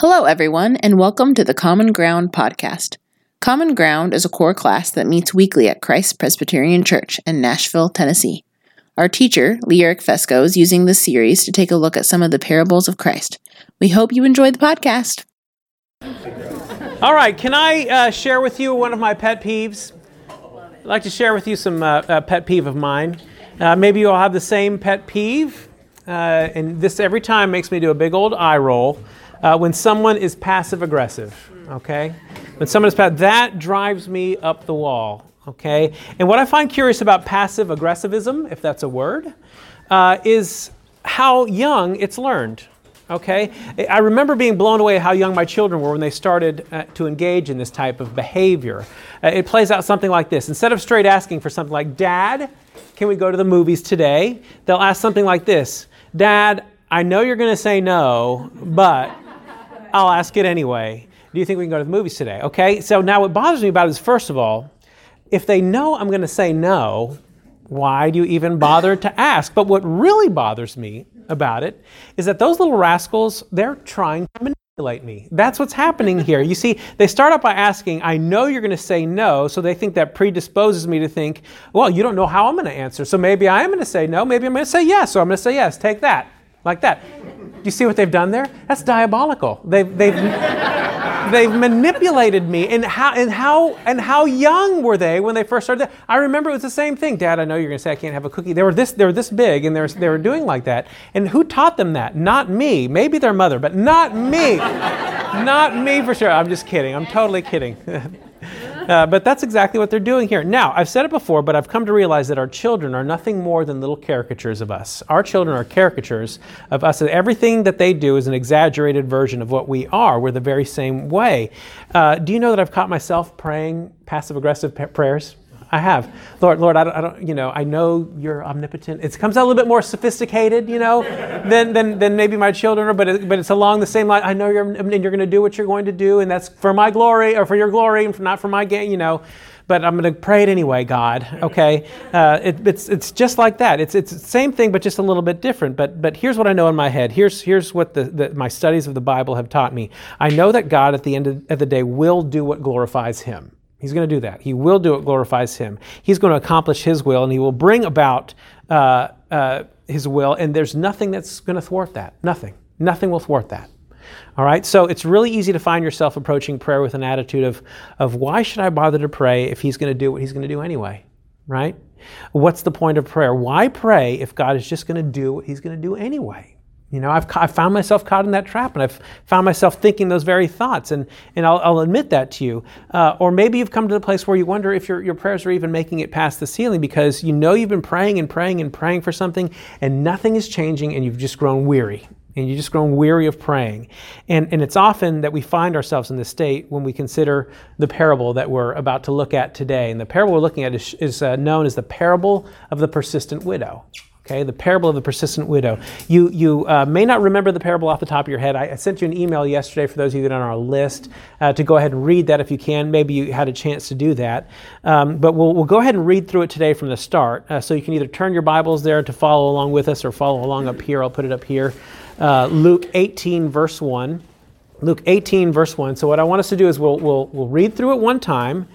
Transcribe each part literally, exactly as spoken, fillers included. Hello, everyone, and welcome to the Common Ground podcast. Common Ground is a core class that meets weekly at Christ Presbyterian Church in Nashville, Tennessee. Our teacher, Lyric Fesco, is using this series to take a look at some of the parables of Christ. We hope you enjoy the podcast. All right, can I uh, share with you one of my pet peeves? I'd like to share with you some uh, uh, pet peeve of mine. Uh, maybe you'll have the same pet peeve, uh, and this every time makes me do a big old eye roll. Uh, when someone is passive-aggressive, okay? When someone is passive, that drives me up the wall, okay? And what I find curious about passive-aggressivism, if that's a word, uh, is how young it's learned, okay? I remember being blown away how young my children were when they started uh, to engage in this type of behavior. Uh, it plays out something like this. Instead of straight asking for something like, "Dad, can we go to the movies today?" they'll ask something like this, "Dad, I know you're going to say no, but I'll ask it anyway. Do you think we can go to the movies today?" Okay, so now what bothers me about it is, first of all, if they know I'm going to say no, why do you even bother to ask? But what really bothers me about it is that those little rascals, they're trying to manipulate me. That's what's happening here. You see, they start out by asking, "I know you're going to say no," so they think that predisposes me to think, well, you don't know how I'm going to answer, so maybe I am going to say no, maybe I'm going to say yes, so I'm going to say yes, take that. Like that. Do you see what they've done there? That's diabolical. They've they've they've manipulated me. And how and how and how young were they when they first started? I remember it was the same thing. "Dad, I know you're going to say I can't have a cookie." They were this they were this big, and they were they were doing like that. And who taught them that? Not me. Maybe their mother, but not me. Not me for sure. I'm just kidding. I'm totally kidding. Uh, but that's exactly what they're doing here. Now, I've said it before, but I've come to realize that our children are nothing more than little caricatures of us. Our children are caricatures of us. And everything that they do is an exaggerated version of what we are. We're the very same way. Uh, do you know that I've caught myself praying passive-aggressive p- prayers? I have. Lord, Lord, I don't, I don't, you know, I know you're omnipotent. It comes out a little bit more sophisticated, you know, than than, than maybe my children are, but it, but it's along the same line. I know you're, and you're going to do what you're going to do, and that's for my glory, or for your glory, and for, not for my gain, you know. But I'm going to pray it anyway, God. Okay, uh, it, it's it's just like that. It's it's the same thing, but just a little bit different. But but here's what I know in my head. Here's here's what the, the my studies of the Bible have taught me. I know that God at the end of, of the day will do what glorifies Him. He's going to do that. He will do what glorifies Him. He's going to accomplish His will, and He will bring about uh, uh, His will, and there's nothing that's going to thwart that. Nothing. Nothing will thwart that. All right? So it's really easy to find yourself approaching prayer with an attitude of, of why should I bother to pray if He's going to do what He's going to do anyway? Right? What's the point of prayer? Why pray if God is just going to do what He's going to do anyway? You know, I've I've found myself caught in that trap, and I've found myself thinking those very thoughts, and, and I'll, I'll admit that to you. Uh, or maybe you've come to the place where you wonder if your, your prayers are even making it past the ceiling, because you know you've been praying and praying and praying for something, and nothing is changing, and you've just grown weary. And you've just grown weary of praying. And, and it's often that we find ourselves in this state when we consider the parable that we're about to look at today. And the parable we're looking at is, is uh, known as the parable of the persistent widow. Okay, the parable of the persistent widow. You you uh, may not remember the parable off the top of your head. I, I sent you an email yesterday for those of you that are on our list uh, to go ahead and read that if you can. Maybe you had a chance to do that. Um, but we'll we'll go ahead and read through it today from the start. Uh, so you can either turn your Bibles there to follow along with us or follow along up here. I'll put it up here. Uh, Luke eighteen, verse one. Luke eighteen, verse one. So what I want us to do is we'll we'll, we'll read through it one time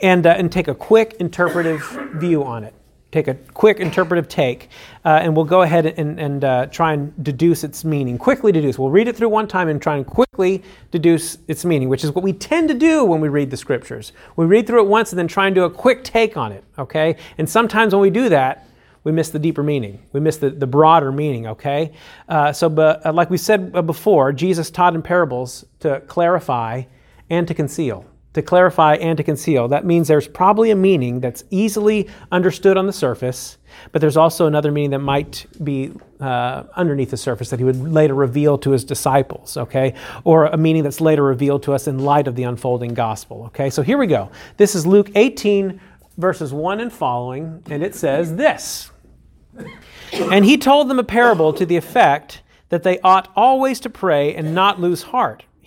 and uh, and take a quick interpretive view on it. Take a quick interpretive take, uh, and we'll go ahead and, and uh, try and deduce its meaning. Quickly deduce. We'll read it through one time and try and quickly deduce its meaning, which is what we tend to do when we read the Scriptures. We read through it once and then try and do a quick take on it, okay? And sometimes when we do that, we miss the deeper meaning. We miss the, the broader meaning, okay? Uh, so but, uh, like we said before, Jesus taught in parables to clarify and to conceal. To clarify and to conceal. That means there's probably a meaning that's easily understood on the surface, but there's also another meaning that might be uh, underneath the surface that He would later reveal to His disciples, okay? Or a meaning that's later revealed to us in light of the unfolding gospel, okay? So here we go. This is Luke eighteen, verses one and following, and it says this. "And He told them a parable to the effect that they ought always to pray and not lose heart.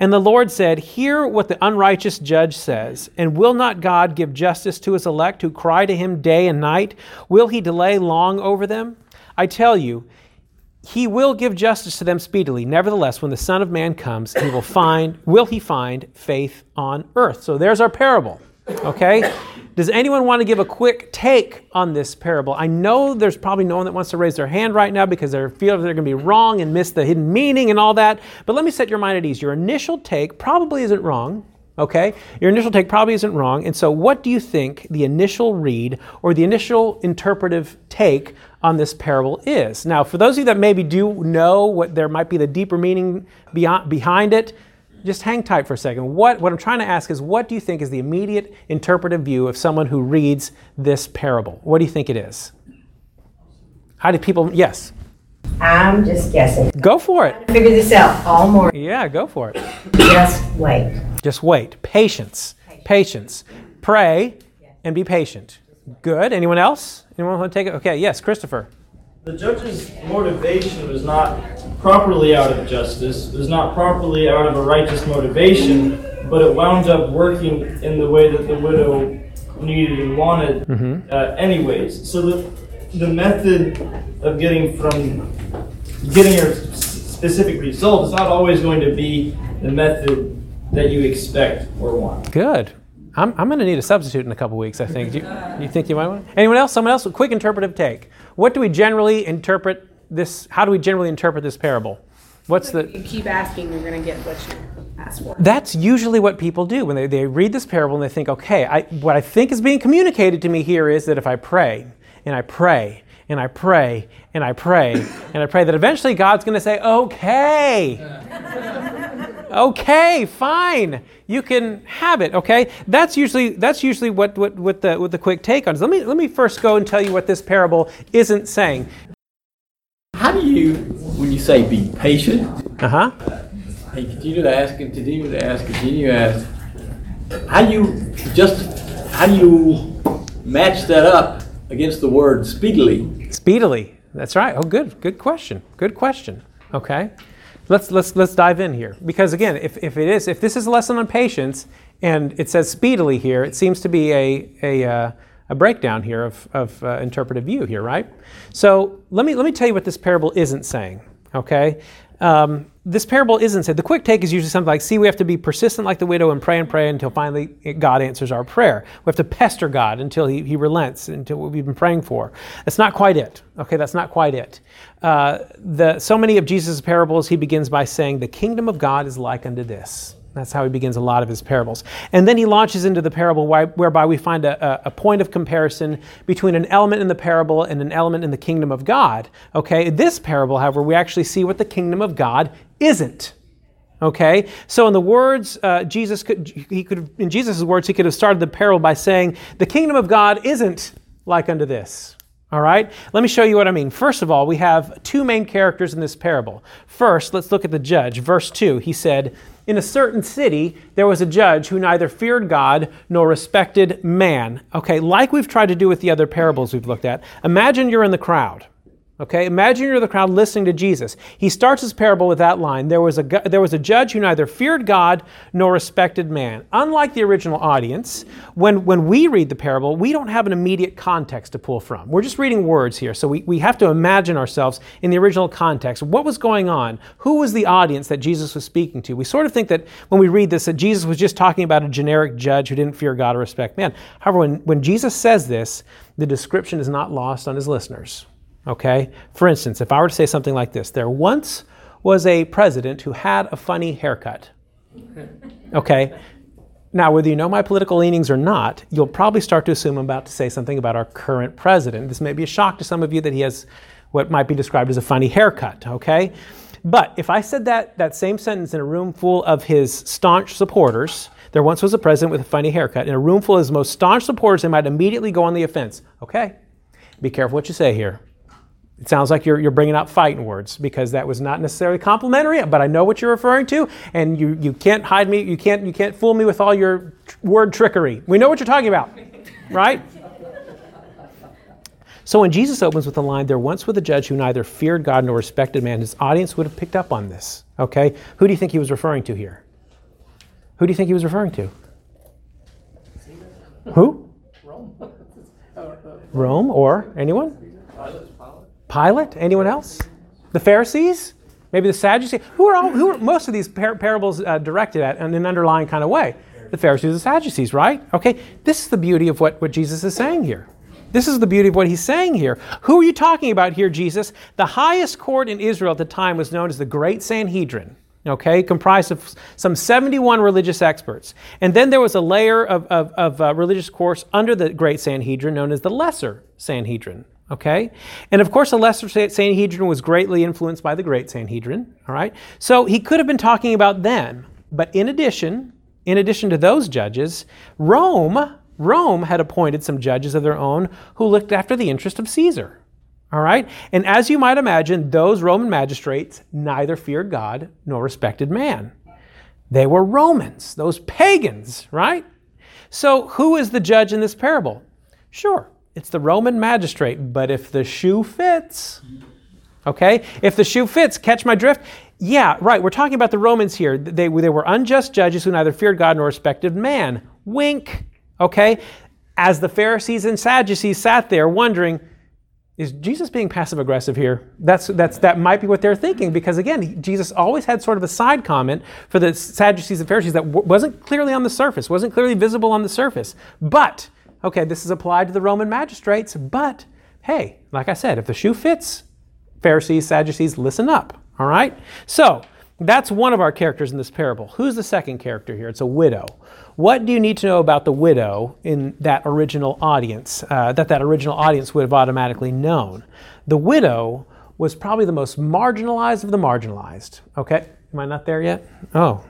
And the Lord said, hear what the unrighteous judge says, and will not God give justice to his elect who cry to him day and night? Will he delay long over them? I tell you, he will give justice to them speedily. Nevertheless, when the Son of Man comes, he will find, will he find faith on earth? So there's our parable, okay? Does anyone want to give a quick take on this parable? I know there's probably no one that wants to raise their hand right now because they feel they're going to be wrong and miss the hidden meaning and all that. But let me set your mind at ease. Your initial take probably isn't wrong, okay? Your initial take probably isn't wrong. And so what do you think the initial read or the initial interpretive take on this parable is? Now, for those of you that maybe do know what there might be the deeper meaning beyond, behind it, just hang tight for a second. What, what I'm trying to ask is, what do you think is the immediate interpretive view of someone who reads this parable? What do you think it is? How do people, yes? I'm just guessing. Go for it. I'm trying to figure this out all morning. Yeah, go for it. Just wait. Just wait. Patience. Patience. Patience. Pray and be patient. Good. Anyone else? Anyone want to take it? Okay, yes, Christopher. The judge's motivation was not properly out of justice, was not properly out of a righteous motivation, but it wound up working in the way that the widow needed and wanted mm-hmm. uh, anyways. So the, the method of getting from getting your specific result is not always going to be the method that you expect or want. Good. I'm, I'm going to need a substitute in a couple weeks, I think. Do you, you think you might want to? Anyone else? Someone else? A quick interpretive take. What do we generally interpret this? How do we generally interpret this parable? What's like the? You keep asking, you're going to get what you ask for. That's usually what people do when they, they read this parable and they think, okay, I, what I think is being communicated to me here is that if I pray and I pray and I pray and I pray and I pray, that eventually God's going to say, okay. Okay, fine. You can have it. Okay, that's usually that's usually what what with the with the quick take on. So let me let me first go and tell you what this parable isn't saying. How do you, when you say be patient? Uh huh. And continue to ask and continue to ask, continue to ask. How do you just how do you match that up against the word speedily? Speedily. That's right. Oh, good. Good question. Good question. Okay. Let's let's let's dive in here, because again, if, if it is if this is a lesson on patience and it says speedily here, it seems to be a a, uh, a breakdown here of of uh, interpretive view here, right? So let me let me tell you what this parable isn't saying. Okay, um, this parable isn't saying. The quick take is usually something like, "See, we have to be persistent like the widow and pray and pray until finally God answers our prayer. We have to pester God until He He relents until what we've been praying for." That's not quite it. Okay, that's not quite it. Uh, the, so many of Jesus' parables, he begins by saying, the kingdom of God is like unto this. That's how he begins a lot of his parables. And then he launches into the parable why, whereby we find a, a point of comparison between an element in the parable and an element in the kingdom of God. Okay, in this parable, however, we actually see what the kingdom of God isn't. Okay, so in the words, uh, Jesus could, he could, in Jesus' words, he could have started the parable by saying, the kingdom of God isn't like unto this. All right, let me show you what I mean. First of all, we have two main characters in this parable. First, let's look at the judge. Verse two, he said, in a certain city, there was a judge who neither feared God nor respected man. Okay, like we've tried to do with the other parables we've looked at, imagine you're in the crowd. Okay, imagine you're in the crowd listening to Jesus. He starts his parable with that line, there was a there was a judge who neither feared God nor respected man. Unlike the original audience, when, when we read the parable, we don't have an immediate context to pull from. We're just reading words here, so we, we have to imagine ourselves in the original context. What was going on? Who was the audience that Jesus was speaking to? We sort of think that when we read this, that Jesus was just talking about a generic judge who didn't fear God or respect man. However, when, when Jesus says this, the description is not lost on his listeners. Okay? For instance, if I were to say something like this, there once was a president who had a funny haircut. Okay? Now, whether you know my political leanings or not, you'll probably start to assume I'm about to say something about our current president. This may be a shock to some of you that he has what might be described as a funny haircut, okay? But if I said that that same sentence in a room full of his staunch supporters, there once was a president with a funny haircut, in a room full of his most staunch supporters, they might immediately go on the offense. Okay? Be careful what you say here. It sounds like you're you're bringing out fighting words, because that was not necessarily complimentary, but I know what you're referring to, and you, you can't hide me, you can't you can't fool me with all your tr- word trickery. We know what you're talking about. right? So when Jesus opens with the line, "There once was a judge who neither feared God nor respected man," his audience would have picked up on this, okay? Who do you think he was referring to here? Who do you think he was referring to? Who? Rome. Rome or anyone? Pilate? Anyone else? The Pharisees? Maybe the Sadducees? Who are all, who are most of these par- parables uh, directed at in an underlying kind of way? The Pharisees and the Sadducees, right? Okay, this is the beauty of what, what Jesus is saying here. This is the beauty of what he's saying here. Who are you talking about here, Jesus? The highest court in Israel at the time was known as the Great Sanhedrin, okay, comprised of some seventy-one religious experts. And then there was a layer of, of, of uh, religious courts under the Great Sanhedrin known as the Lesser Sanhedrin, okay? And of course, the Lesser Sanhedrin was greatly influenced by the Great Sanhedrin, all right? So he could have been talking about them, but in addition, in addition to those judges, Rome... Rome had appointed some judges of their own who looked after the interest of Caesar, all right? And as you might imagine, those Roman magistrates neither feared God nor respected man. They were Romans, those pagans, right? So who is the judge in this parable? Sure, it's the Roman magistrate, but if the shoe fits, okay? If the shoe fits, catch my drift? Yeah, right, we're talking about the Romans here. They, they were unjust judges who neither feared God nor respected man. Wink. Okay, as the Pharisees and Sadducees sat there wondering, is Jesus being passive-aggressive here? That's that's that might be what they're thinking, because again, Jesus always had sort of a side comment for the Sadducees and Pharisees that w- wasn't clearly on the surface, wasn't clearly visible on the surface. But, okay, this is applied to the Roman magistrates, but hey, like I said, if the shoe fits, Pharisees, Sadducees, listen up, all right? So, that's one of our characters in this parable. Who's the second character here? It's a widow. What do you need to know about the widow in that original audience, uh, that that original audience would have automatically known? The widow was probably the most marginalized of the marginalized. Okay, am I not there yet? Oh,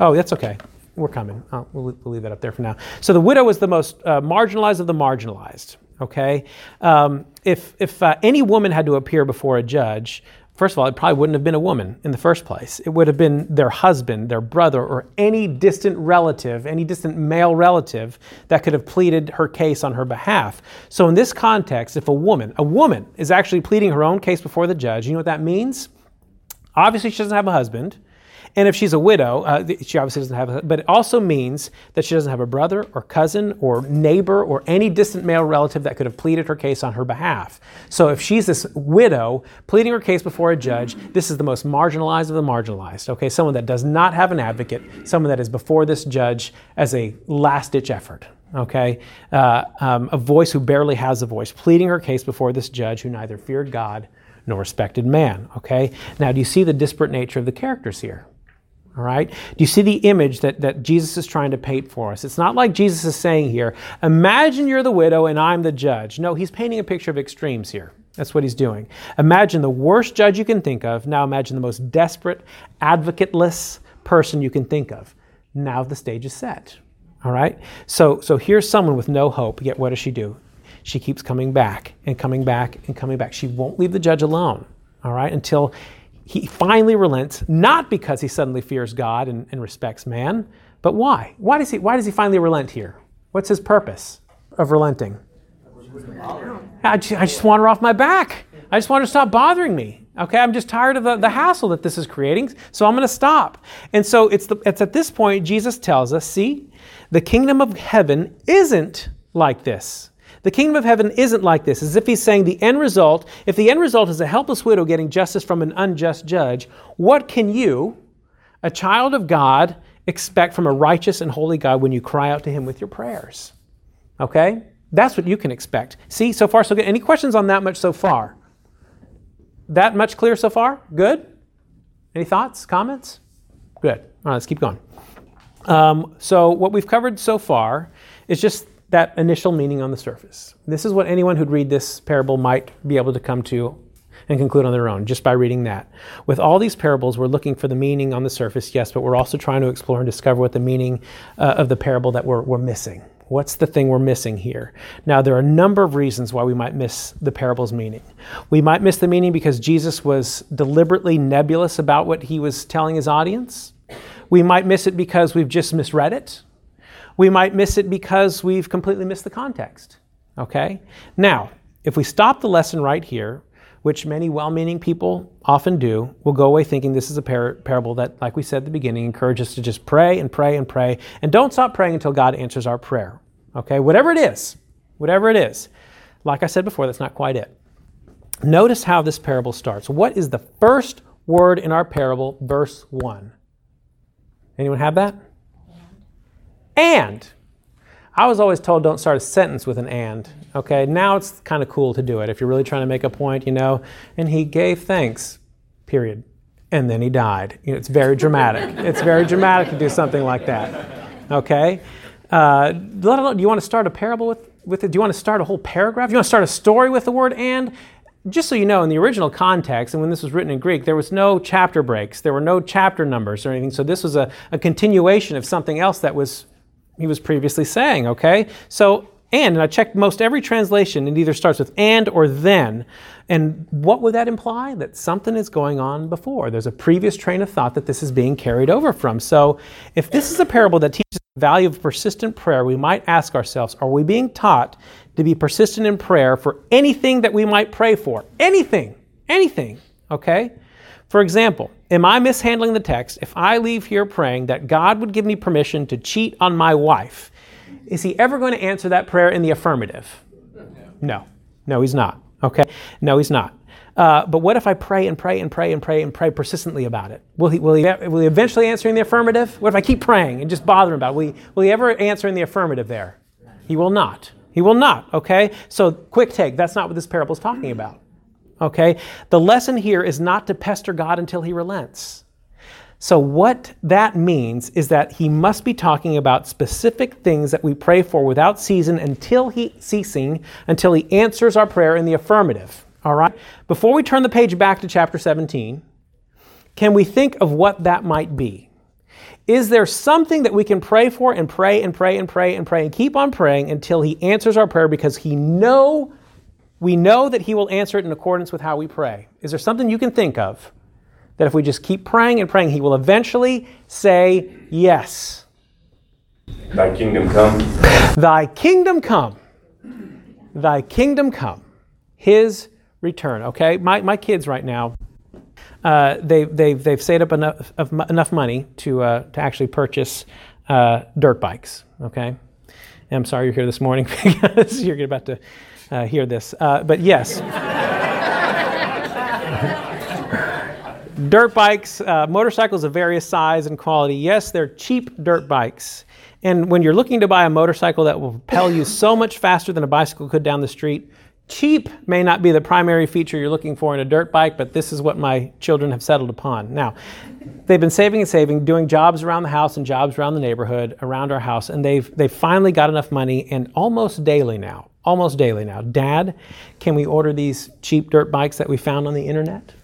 oh, that's okay. We're coming. Oh, we'll, we'll leave that up there for now. So the widow was the most uh, marginalized of the marginalized. Okay, um, if if uh, any woman had to appear before a judge, first of all, it probably wouldn't have been a woman in the first place. It would have been their husband, their brother, or any distant relative, any distant male relative that could have pleaded her case on her behalf. So in this context, if a woman, a woman is actually pleading her own case before the judge, you know what that means? Obviously, she doesn't have a husband. And if she's a widow, uh, she obviously doesn't have a husband, but it also means that she doesn't have a brother or cousin or neighbor or any distant male relative that could have pleaded her case on her behalf. So if she's this widow pleading her case before a judge, this is the most marginalized of the marginalized, okay? Someone that does not have an advocate, someone that is before this judge as a last-ditch effort, okay? Uh, um, a voice who barely has a voice, pleading her case before this judge who neither feared God nor respected man, okay? Now, do you see the disparate nature of the characters here? All right? Do you see the image that, that Jesus is trying to paint for us? It's not like Jesus is saying here, imagine you're the widow and I'm the judge. No, he's painting a picture of extremes here. That's what he's doing. Imagine the worst judge you can think of. Now imagine the most desperate, advocateless person you can think of. Now the stage is set. All right? So, so here's someone with no hope, yet what does she do? She keeps coming back and coming back and coming back. She won't leave the judge alone, all right, until he finally relents, not because he suddenly fears God and, and respects man, but why? Why does he Why does he finally relent here? What's his purpose of relenting? I just, I just want her off my back. I just want her to stop bothering me. Okay, I'm just tired of the, the hassle that this is creating, so I'm going to stop. And so it's, the, it's at this point Jesus tells us, see, the kingdom of heaven isn't like this. The kingdom of heaven isn't like this. As if he's saying the end result, if the end result is a helpless widow getting justice from an unjust judge, what can you, a child of God, expect from a righteous and holy God when you cry out to him with your prayers? Okay? That's what you can expect. See, so far so good. Any questions on that much so far? That much clear so far? Good? Any thoughts, comments? Good. All right, let's keep going. Um, so what we've covered so far is just that initial meaning on the surface. This is what anyone who'd read this parable might be able to come to and conclude on their own, just by reading that. With all these parables, we're looking for the meaning on the surface, yes, but we're also trying to explore and discover what the meaning uh, of the parable that we're, we're missing. What's the thing we're missing here? Now, there are a number of reasons why we might miss the parable's meaning. We might miss the meaning because Jesus was deliberately nebulous about what he was telling his audience. We might miss it because we've just misread it. we might miss it because we've completely missed the context, okay? Now, if we stop the lesson right here, which many well-meaning people often do, will go away thinking this is a par- parable that, like we said at the beginning, encourages us to just pray and pray and pray, and don't stop praying until God answers our prayer, okay? Whatever it is, whatever it is. Like I said before, that's not quite it. Notice how this parable starts. What is the first word in our parable, verse one? Anyone have that? And. I was always told don't start a sentence with an and. Okay, now it's kind of cool to do it if you're really trying to make a point, you know. And he gave thanks, period. And then he died. You know, it's very dramatic. It's very dramatic to do something like that. Okay? Uh, let alone, do you want to start a parable with, with it? Do you want to start a whole paragraph? Do you want to start a story with the word and? Just so you know, in the original context, and when this was written in Greek, there was no chapter breaks. There were no chapter numbers or anything. So this was a, a continuation of something else that was he was previously saying, okay? So, and, and I checked most every translation, it either starts with and or then. And what would that imply? That something is going on before. There's a previous train of thought that this is being carried over from. So if this is a parable that teaches the value of persistent prayer, we might ask ourselves, are we being taught to be persistent in prayer for anything that we might pray for? Anything, anything, okay? For example, am I mishandling the text if I leave here praying that God would give me permission to cheat on my wife? Is he ever going to answer that prayer in the affirmative? No. No, he's not. Okay? No, he's not. Uh, but what if I pray and pray and pray and pray and pray persistently about it? Will he, will he, will he eventually answer in the affirmative? What if I keep praying and just bother him about it? Will he, will he ever answer in the affirmative there? He will not. He will not, okay? So quick take, that's not what this parable is talking about. Okay? The lesson here is not to pester God until he relents. So what that means is that he must be talking about specific things that we pray for without ceasing until he ceasing until he answers our prayer in the affirmative. All right? Before we turn the page back to chapter seventeen, can we think of what that might be? Is there something that we can pray for and pray and pray and pray and pray and keep on praying until he answers our prayer because he know we know that he will answer it in accordance with how we pray? Is there something you can think of that if we just keep praying and praying, he will eventually say yes? Thy kingdom come. Thy kingdom come. Thy kingdom come. His return. Okay, my my kids right now, uh, they they've they've saved up enough of enough money to uh, to actually purchase uh, dirt bikes. Okay, and I'm sorry you're here this morning because you're about to. Uh, hear this, uh, but yes. Dirt bikes, uh, motorcycles of various size and quality. Yes, they're cheap dirt bikes. And when you're looking to buy a motorcycle that will propel you so much faster than a bicycle could down the street, cheap may not be the primary feature you're looking for in a dirt bike, but this is what my children have settled upon. Now, they've been saving and saving, doing jobs around the house and jobs around the neighborhood, around our house, and they've they've finally got enough money, and almost daily now, almost daily now, Dad, can we order these cheap dirt bikes that we found on the internet?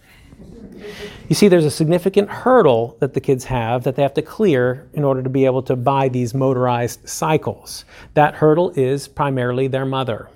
You see, there's a significant hurdle that the kids have that they have to clear in order to be able to buy these motorized cycles. That hurdle is primarily their mother.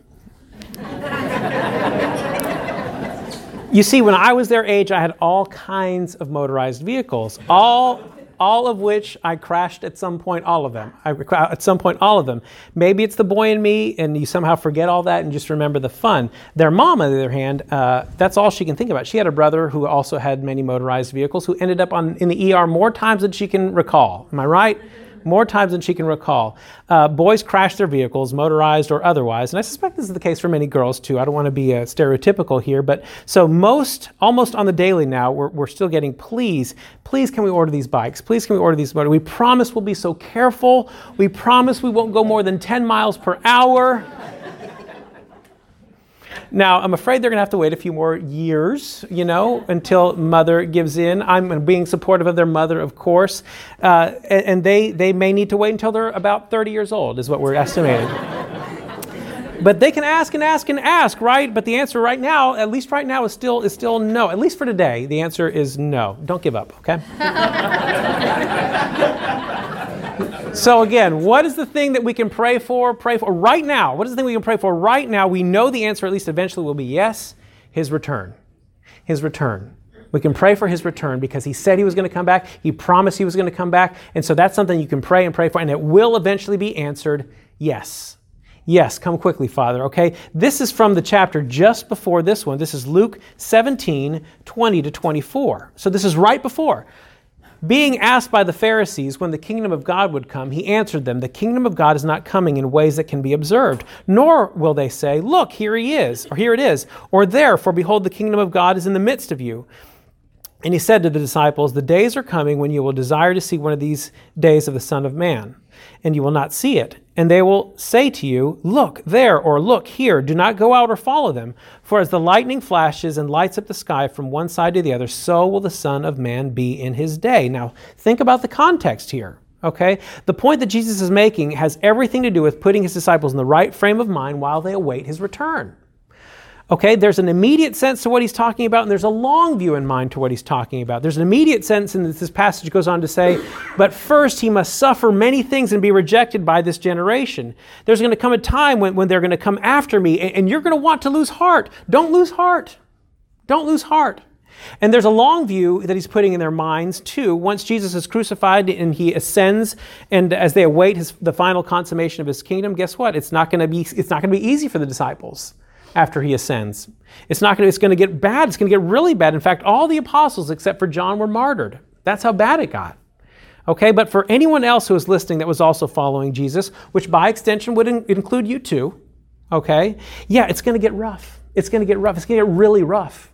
You see, when I was their age, I had all kinds of motorized vehicles, all all of which I crashed at some point, all of them. I, at some point, all of them. Maybe it's the boy in me, and you somehow forget all that and just remember the fun. Their mom, on the other hand, uh, that's all she can think about. She had a brother who also had many motorized vehicles who ended up on in the E R more times than she can recall. Am I right? More times than she can recall. Uh, boys crash their vehicles, motorized or otherwise, and I suspect this is the case for many girls too. I don't want to be uh, stereotypical here, but so most, almost on the daily now, we're, we're still getting, please, please can we order these bikes? Please can we order these motor? We promise we'll be so careful. We promise we won't go more than ten miles per hour. Now, I'm afraid they're going to have to wait a few more years, you know, until mother gives in. I'm being supportive of their mother, of course. Uh, and and they, they may need to wait until they're about thirty years old is what we're estimating. But they can ask and ask and ask, right? But the answer right now, at least right now, is still is still no. At least for today, the answer is no. Don't give up, okay? So again, what is the thing that we can pray for, pray for right now? What is the thing we can pray for right now? We know the answer, at least eventually, will be yes, his return. His return. We can pray for his return because he said he was going to come back. He promised he was going to come back. And so that's something you can pray and pray for, and it will eventually be answered, yes. Yes, come quickly, Father, okay? This is from the chapter just before this one. This is Luke seventeen, twenty to twenty-four. So this is right before. Being asked by the Pharisees when the kingdom of God would come, he answered them, the kingdom of God is not coming in ways that can be observed, nor will they say, look, here he is, or here it is, or there, for behold, the kingdom of God is in the midst of you. And he said to the disciples, the days are coming when you will desire to see one of these days of the Son of Man, and you will not see it. And they will say to you, look there, or look here, do not go out or follow them. For as the lightning flashes and lights up the sky from one side to the other, so will the Son of Man be in his day. Now, think about the context here, okay? The point that Jesus is making has everything to do with putting his disciples in the right frame of mind while they await his return. Okay, there's an immediate sense to what he's talking about, and there's a long view in mind to what he's talking about. There's an immediate sense, and this passage goes on to say, but first he must suffer many things and be rejected by this generation. There's going to come a time when, when they're going to come after me, and, and you're going to want to lose heart. Don't lose heart. Don't lose heart. And there's a long view that he's putting in their minds, too. Once Jesus is crucified and he ascends, and as they await his, the final consummation of his kingdom, guess what? It's not going to be, it's not going to be easy for the disciples. After he ascends, it's not going to, it's going to get bad. It's going to get really bad. In fact, all the apostles except for John were martyred. That's how bad it got. Okay, but for anyone else who is listening that was also following Jesus, which by extension would in- include you too, okay, yeah, it's going to get rough. It's going to get rough. It's going to get really rough.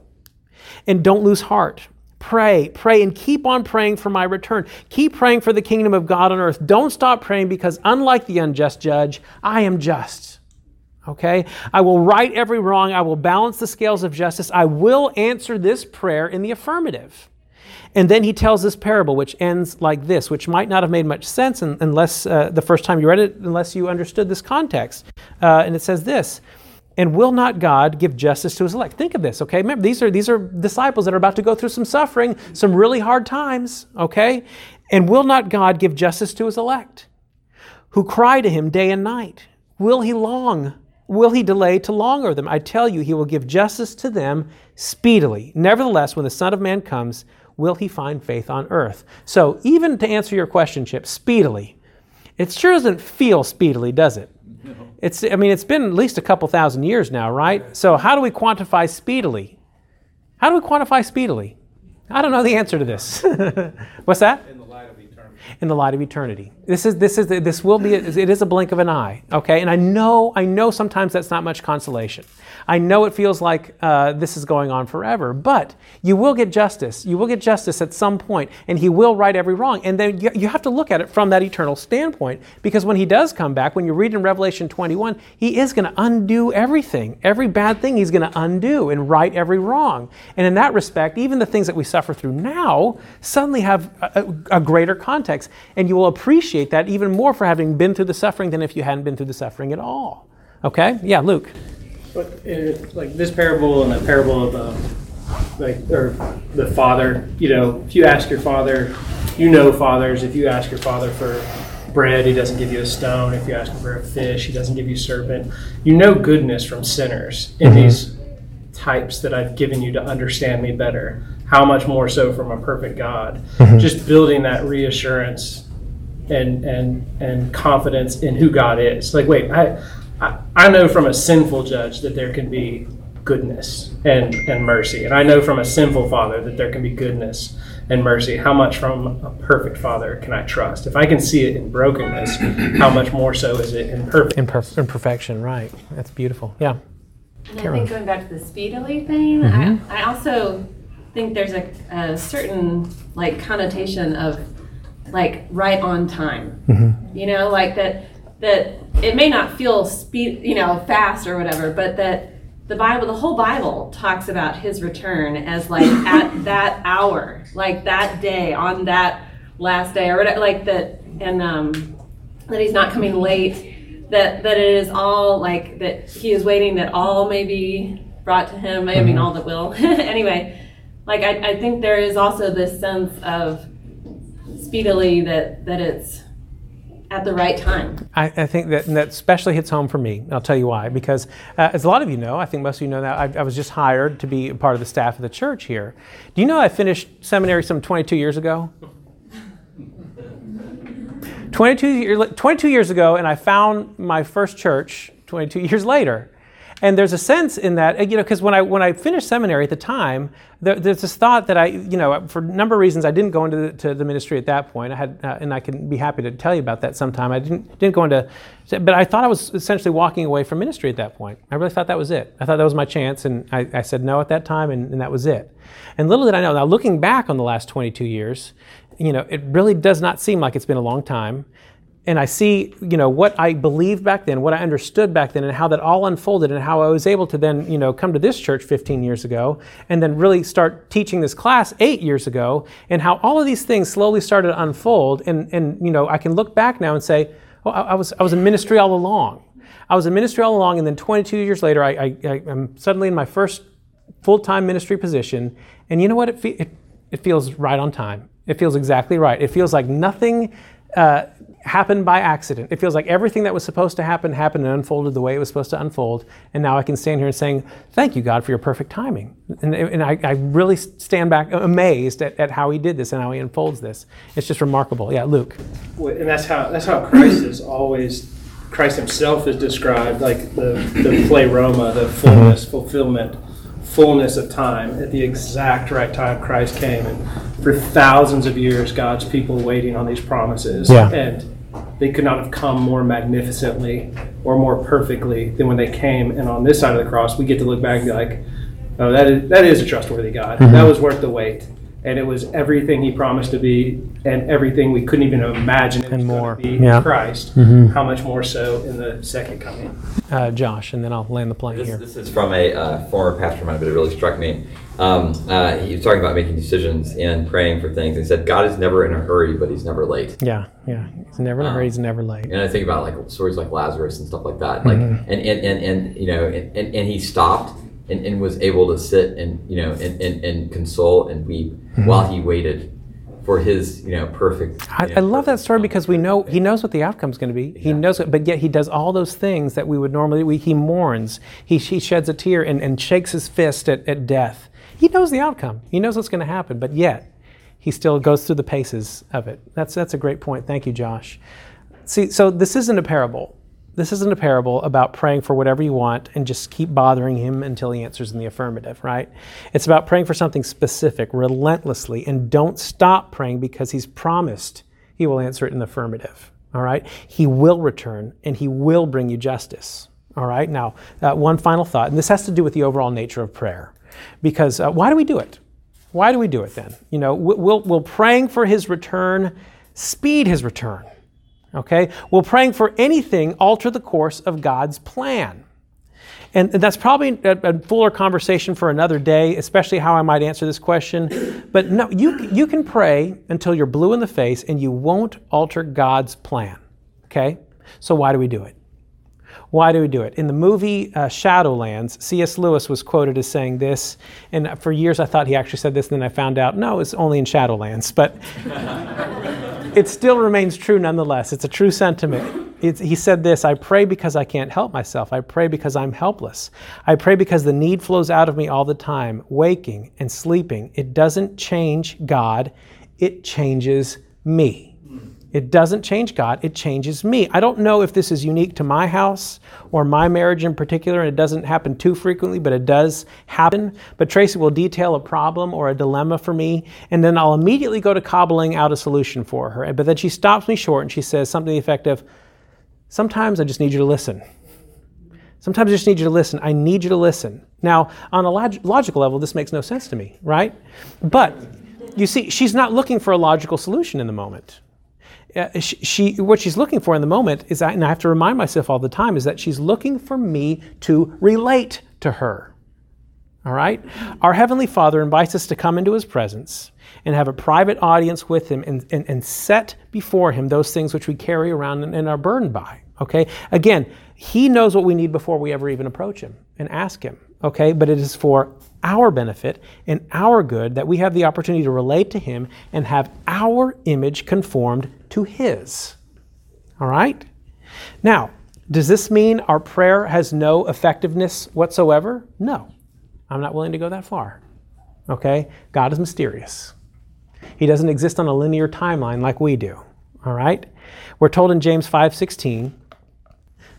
And don't lose heart. Pray, pray, and keep on praying for my return. Keep praying for the kingdom of God on earth. Don't stop praying because unlike the unjust judge, I am just. Okay? I will right every wrong. I will balance the scales of justice. I will answer this prayer in the affirmative. And then he tells this parable, which ends like this, which might not have made much sense unless uh, the first time you read it, unless you understood this context. Uh, and it says this, and will not God give justice to his elect? Think of this, okay? Remember, these are, these are disciples that are about to go through some suffering, some really hard times, okay? And will not God give justice to his elect, who cry to him day and night? Will he long? Will he delay to long over them? I tell you, he will give justice to them speedily. Nevertheless, when the Son of Man comes, will he find faith on earth? So even to answer your question, Chip, speedily, it sure doesn't feel speedily, does it? No. It's, I mean, it's been at least a couple thousand years now, right? So how do we quantify speedily? How do we quantify speedily? I don't know the answer to this. What's that? In the light of in the light of eternity. This is, this is, this will be, a, it is a blink of an eye, okay? And I know, I know sometimes that's not much consolation. I know it feels like uh, this is going on forever, but you will get justice. You will get justice at some point, and he will right every wrong. And then you, you have to look at it from that eternal standpoint, because when he does come back, when you read in Revelation twenty-one, he is going to undo everything. Every bad thing he's going to undo and right every wrong. And in that respect, even the things that we suffer through now suddenly have a, a, a greater context. And you will appreciate that even more for having been through the suffering than if you hadn't been through the suffering at all. Okay? Yeah, Luke. But it, like this parable and the parable of the, like, or the father, you know, if you ask your father, you know fathers, if you ask your father for bread, he doesn't give you a stone. If you ask him for a fish, he doesn't give you a serpent. You know goodness from sinners in these types that I've given you to understand me better. How much more so from a perfect God? Mm-hmm. Just building that reassurance and and and confidence in who God is. Like, wait, I, I I know from a sinful judge that there can be goodness and and mercy, and I know from a sinful father that there can be goodness and mercy. How much from a perfect father can I trust? If I can see it in brokenness, how much more so is it in perfect in, perf- in perfection? Right. That's beautiful. Yeah. And I think going back to the speedily thing, mm-hmm. I, I also. think there's a, a certain like connotation of like right on time, mm-hmm. you know, like that that it may not feel speed, you know, fast or whatever, but that the Bible, the whole Bible talks about his return as like at that hour, like that day, on that last day or whatever, like that, and um, that he's not coming late, that that it is all like that he is waiting, that all may be brought to him. I mean, all that will. Anyway. Like, I, I think there is also this sense of speedily that, that it's at the right time. I, I think that, and that especially hits home for me. I'll tell you why. Because uh, as a lot of you know, I think most of you know that, I, I was just hired to be a part of the staff of the church here. Do you know I finished seminary some twenty-two years ago? twenty-two, twenty-two years ago, and I found my first church twenty-two years later. And there's a sense in that, you know, because when I when I finished seminary at the time, there, there's this thought that I, you know, for a number of reasons, I didn't go into the, to the ministry at that point. I had, uh, and I can be happy to tell you about that sometime. I didn't didn't go into, but I thought I was essentially walking away from ministry at that point. I really thought that was it. I thought that was my chance, and I, I said no at that time, and, and that was it. And little did I know. Now looking back on the last twenty-two years, you know, it really does not seem like it's been a long time. And I see, you know, what I believed back then, what I understood back then, and how that all unfolded, and how I was able to then, you know, come to this church fifteen years ago, and then really start teaching this class eight years ago, and how all of these things slowly started to unfold. And, and you know, I can look back now and say, oh, I, I was I was in ministry all along. I was in ministry all along, and then twenty-two years later, I, I, I I'm suddenly in my first full-time ministry position. And you know what? It fe- it, it feels right on time. It feels exactly right. It feels like nothing Uh, happened by accident. It feels like everything that was supposed to happen happened and unfolded the way it was supposed to unfold. And now I can stand here and saying, thank you, God, for your perfect timing. And, and I, I really stand back amazed at, at how he did this and how he unfolds this. It's just remarkable. Yeah, Luke. Well, and that's how that's how Christ is always, Christ himself is described, like the, the pleroma, the fullness, fulfillment, fullness of time. At the exact right time, Christ came, and for thousands of years, God's people waiting on these promises, yeah. And they could not have come more magnificently or more perfectly than when they came. And on this side of the cross, we get to look back and be like, "Oh, that is that is a trustworthy God. Mm-hmm. That was worth the wait, and it was everything He promised to be, and everything we couldn't even imagine it and was more going to be." Yeah. Christ. Mm-hmm. How much more so in the second coming? Uh, Josh, and then I'll land the plane this, here. This is from a uh, former pastor of mine, but it really struck me. Um, uh, he was talking about making decisions and praying for things. He said, God is never in a hurry, but he's never late. Yeah, yeah. He's never in a hurry, um, he's never late. And I think about like stories like Lazarus and stuff like that. Like, mm-hmm. and, and, and, and, you know, and, and, and he stopped and, and was able to sit and, you know, and, and, and console and weep mm-hmm. while he waited for his, you know, perfect. You I, know, I love perfect that story because we know he knows what the outcome's going to be. Exactly. He knows it, but yet he does all those things that we would normally. We, he mourns. He he sheds a tear and, and shakes his fist at, at death. He knows the outcome. He knows what's going to happen, but yet he still goes through the paces of it. That's that's a great point. Thank you, Josh. See, so this isn't a parable. This isn't a parable about praying for whatever you want and just keep bothering him until he answers in the affirmative, right? It's about praying for something specific, relentlessly, and don't stop praying because he's promised he will answer it in the affirmative, all right? He will return, and he will bring you justice, all right? Now, uh, one final thought, and this has to do with the overall nature of prayer, because uh, why do we do it? Why do we do it then? You know, we'll, we'll praying for his return speed his return. Okay? Will praying for anything alter the course of God's plan? And that's probably a, a fuller conversation for another day, especially how I might answer this question. But no, you, you can pray until you're blue in the face and you won't alter God's plan. Okay? So why do we do it? Why do we do it? In the movie uh, Shadowlands, C S Lewis was quoted as saying this, and for years I thought he actually said this, and then I found out, no, it's only in Shadowlands, but it still remains true nonetheless. It's a true sentiment. It's, he said this, I pray because I can't help myself. I pray because I'm helpless. I pray because the need flows out of me all the time, waking and sleeping. It doesn't change God. It changes me. It doesn't change God, it changes me. I don't know if this is unique to my house or my marriage in particular, and it doesn't happen too frequently, but it does happen. But Tracy will detail a problem or a dilemma for me, and then I'll immediately go to cobbling out a solution for her. But then she stops me short and she says something to the effect of, sometimes I just need you to listen. Sometimes I just need you to listen. I need you to listen. Now, on a log- logical level, this makes no sense to me, right? But you see, she's not looking for a logical solution in the moment. Uh, she, she, what she's looking for in the moment is, and I have to remind myself all the time, is that she's looking for me to relate to her. All right? Our Heavenly Father invites us to come into His presence and have a private audience with Him and, and, and set before Him those things which we carry around and, and are burdened by. Okay? Again, He knows what we need before we ever even approach Him and ask Him. Okay? But it is for our benefit and our good that we have the opportunity to relate to Him and have our image conformed to His. All right? Now, does this mean our prayer has no effectiveness whatsoever? No. I'm not willing to go that far. Okay? God is mysterious. He doesn't exist on a linear timeline like we do. All right? We're told in James five sixteen,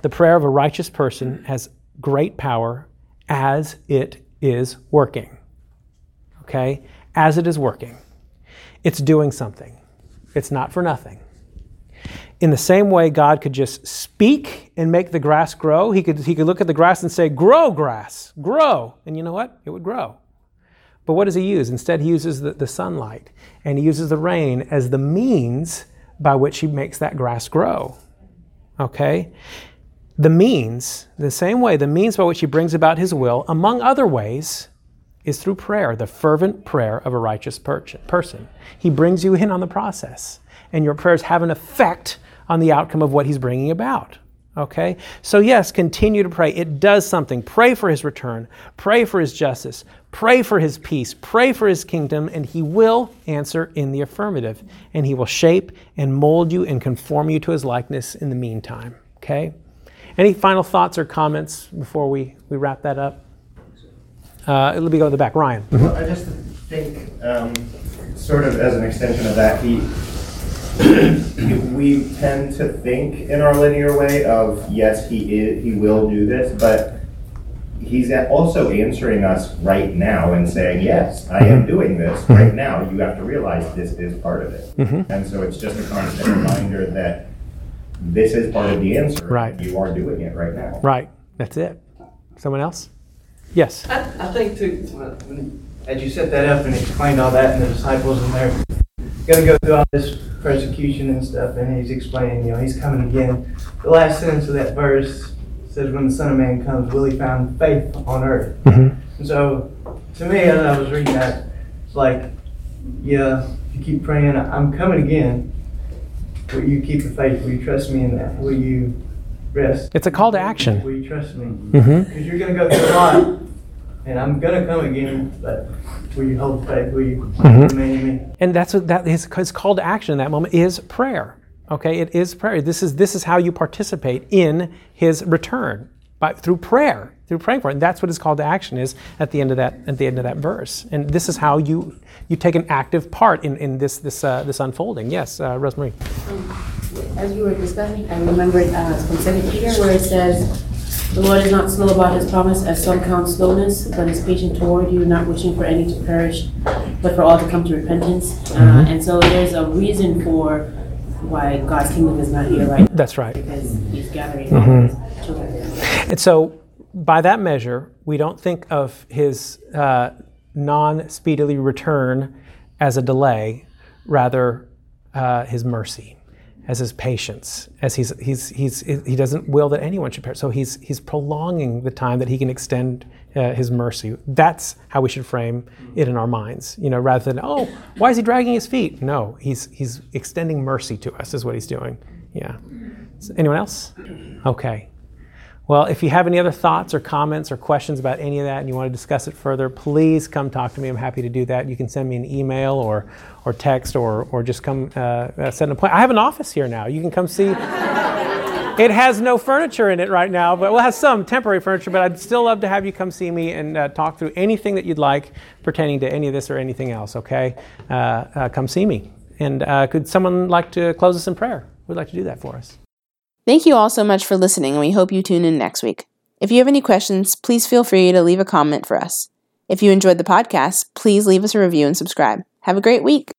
the prayer of a righteous person has great power as it is working. Okay? As it is working. It's doing something. It's not for nothing. In the same way, God could just speak and make the grass grow. He could, he could look at the grass and say, grow, grass, grow. And you know what? It would grow. But what does he use? Instead, he uses the, the sunlight and he uses the rain as the means by which he makes that grass grow. Okay? The means, the same way, the means by which he brings about his will, among other ways, is through prayer, the fervent prayer of a righteous per- person. He brings you in on the process, and your prayers have an effect on the outcome of what he's bringing about, okay? So yes, continue to pray. It does something. Pray for his return. Pray for his justice. Pray for his peace. Pray for his kingdom, and he will answer in the affirmative, and he will shape and mold you and conform you to his likeness in the meantime, okay? Any final thoughts or comments before we, we wrap that up? Uh, let me go to the back. Ryan. Mm-hmm. Well, I just think, um, sort of as an extension of that, he, we tend to think in our linear way of, yes, he is, he will do this, but he's also answering us right now and saying, yes, I am doing this right now. You have to realize this is part of it. Mm-hmm. And so it's just a constant reminder that this is part of the answer. Right. You are doing it right now. Right. That's it. Someone else? Yes. I, I think, too, when, as you set that up and explained all that and the disciples and they're going to go through all this persecution and stuff, and he's explaining, you know, he's coming again. The last sentence of that verse says, when the Son of Man comes, will he find faith on earth? Mm-hmm. And so, to me, as I was reading that, it's like, yeah, if you keep praying, I'm coming again. Will you keep the faith? Will you trust me in that? Will you rest? It's a call to action. Will you trust me? Because mm-hmm. you're going to go through a lot, and I'm going to come again, but will you hold faith? Will you mm-hmm. remain in me? And that's what that his, his call to action in that moment is prayer. Okay, it is prayer. This is this is how you participate in his return, by through prayer, through praying for it. And that's what his call to action is at the end of that at the end of that verse. And this is how you you take an active part in in this this uh, this unfolding. Yes, uh, Rosemary. Um. As you were discussing, I remembered uh, from Second Peter where it says, the Lord is not slow about his promise, as some count slowness, but is patient toward you, not wishing for any to perish, but for all to come to repentance. Uh, and so there's a reason for why God's kingdom is not here right now. That's right. Because he's gathering mm-hmm. his children. And so by that measure, we don't think of his uh, non-speedily return as a delay, rather uh, his mercy. As his patience, as he's he's he's he doesn't will that anyone should perish. So he's he's prolonging the time that he can extend uh, his mercy. That's how we should frame it in our minds, you know, rather than oh, why is he dragging his feet? No, he's he's extending mercy to us is what he's doing. Yeah. Anyone else? Okay. Well, if you have any other thoughts or comments or questions about any of that and you want to discuss it further, please come talk to me. I'm happy to do that. You can send me an email or or text or or just come uh, set an appointment. I have an office here now. You can come see. It has no furniture in it right now, but we'll have some temporary furniture, but I'd still love to have you come see me and uh, talk through anything that you'd like pertaining to any of this or anything else, okay? Uh, uh, come see me. And uh, could someone like to close us in prayer? We'd like to do that for us. Thank you all so much for listening, and we hope you tune in next week. If you have any questions, please feel free to leave a comment for us. If you enjoyed the podcast, please leave us a review and subscribe. Have a great week.